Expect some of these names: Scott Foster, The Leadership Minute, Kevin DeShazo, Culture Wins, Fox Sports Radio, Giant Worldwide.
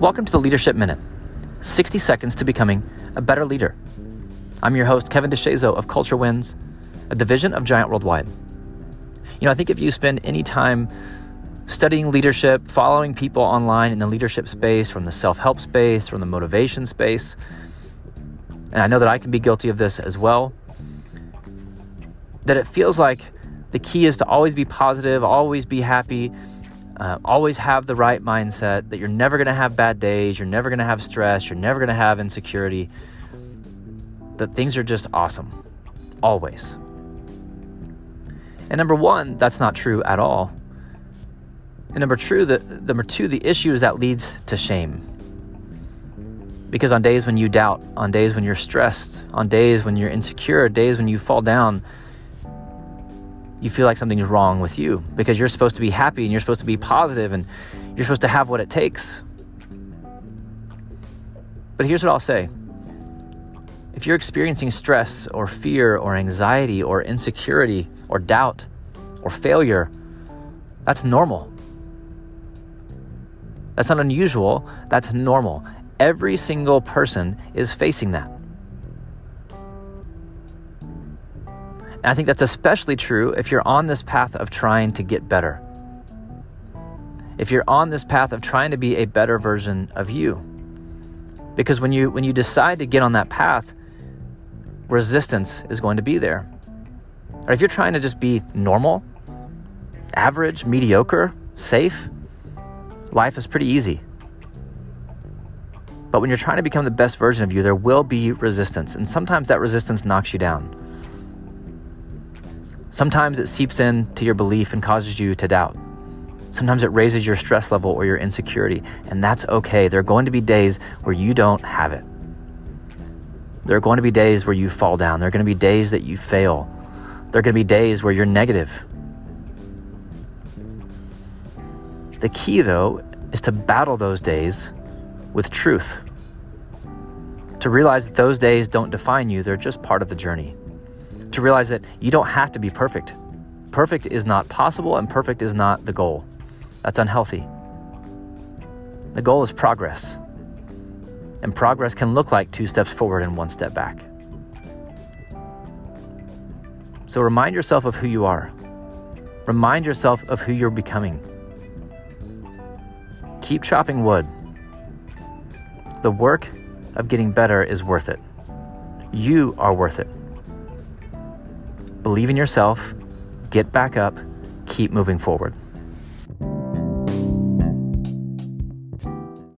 Welcome to the Leadership Minute, 60 seconds to becoming a better leader. I'm your host, Kevin DeShazo of Culture Wins, a division of Giant Worldwide. I think if you spend any time studying leadership, following people online in the leadership space, from the self-help space, from the motivation space, and I know that I can be guilty of this as well, that it feels like the key is to always be positive, always be happy, always have the right mindset, that you're never going to have bad days, you're never going to have stress, you're never going to have insecurity, that things are just awesome, always. And number one, that's not true at all. And number two, the issue is that leads to shame. Because on days when you doubt, on days when you're stressed, on days when you're insecure, days when you fall down, you feel like something's wrong with you because you're supposed to be happy and you're supposed to be positive and you're supposed to have what it takes. But here's what I'll say. If you're experiencing stress or fear or anxiety or insecurity or doubt or failure, that's normal. That's not unusual. That's normal. Every single person is facing that. And I think that's especially true if you're on this path of trying to get better. If you're on this path of trying to be a better version of you. Because when you decide to get on that path, resistance is going to be there. Or if you're trying to just be normal, average, mediocre, safe, life is pretty easy. But when you're trying to become the best version of you, there will be resistance. And sometimes that resistance knocks you down. Sometimes it seeps into your belief and causes you to doubt. Sometimes it raises your stress level or your insecurity. And that's okay. There are going to be days where you don't have it. There are going to be days where you fall down. There are going to be days that you fail. There are going to be days where you're negative. The key, though, is to battle those days with truth, to realize that those days don't define you, they're just part of the journey, to realize that you don't have to be perfect. Perfect is not possible, and perfect is not the goal. That's unhealthy. The goal is progress, and progress can look like 2 steps forward and 1 step back. So remind yourself of who you are. Remind yourself of who you're becoming. Keep chopping wood. The work of getting better is worth it. You are worth it. Believe in yourself, get back up, keep moving forward.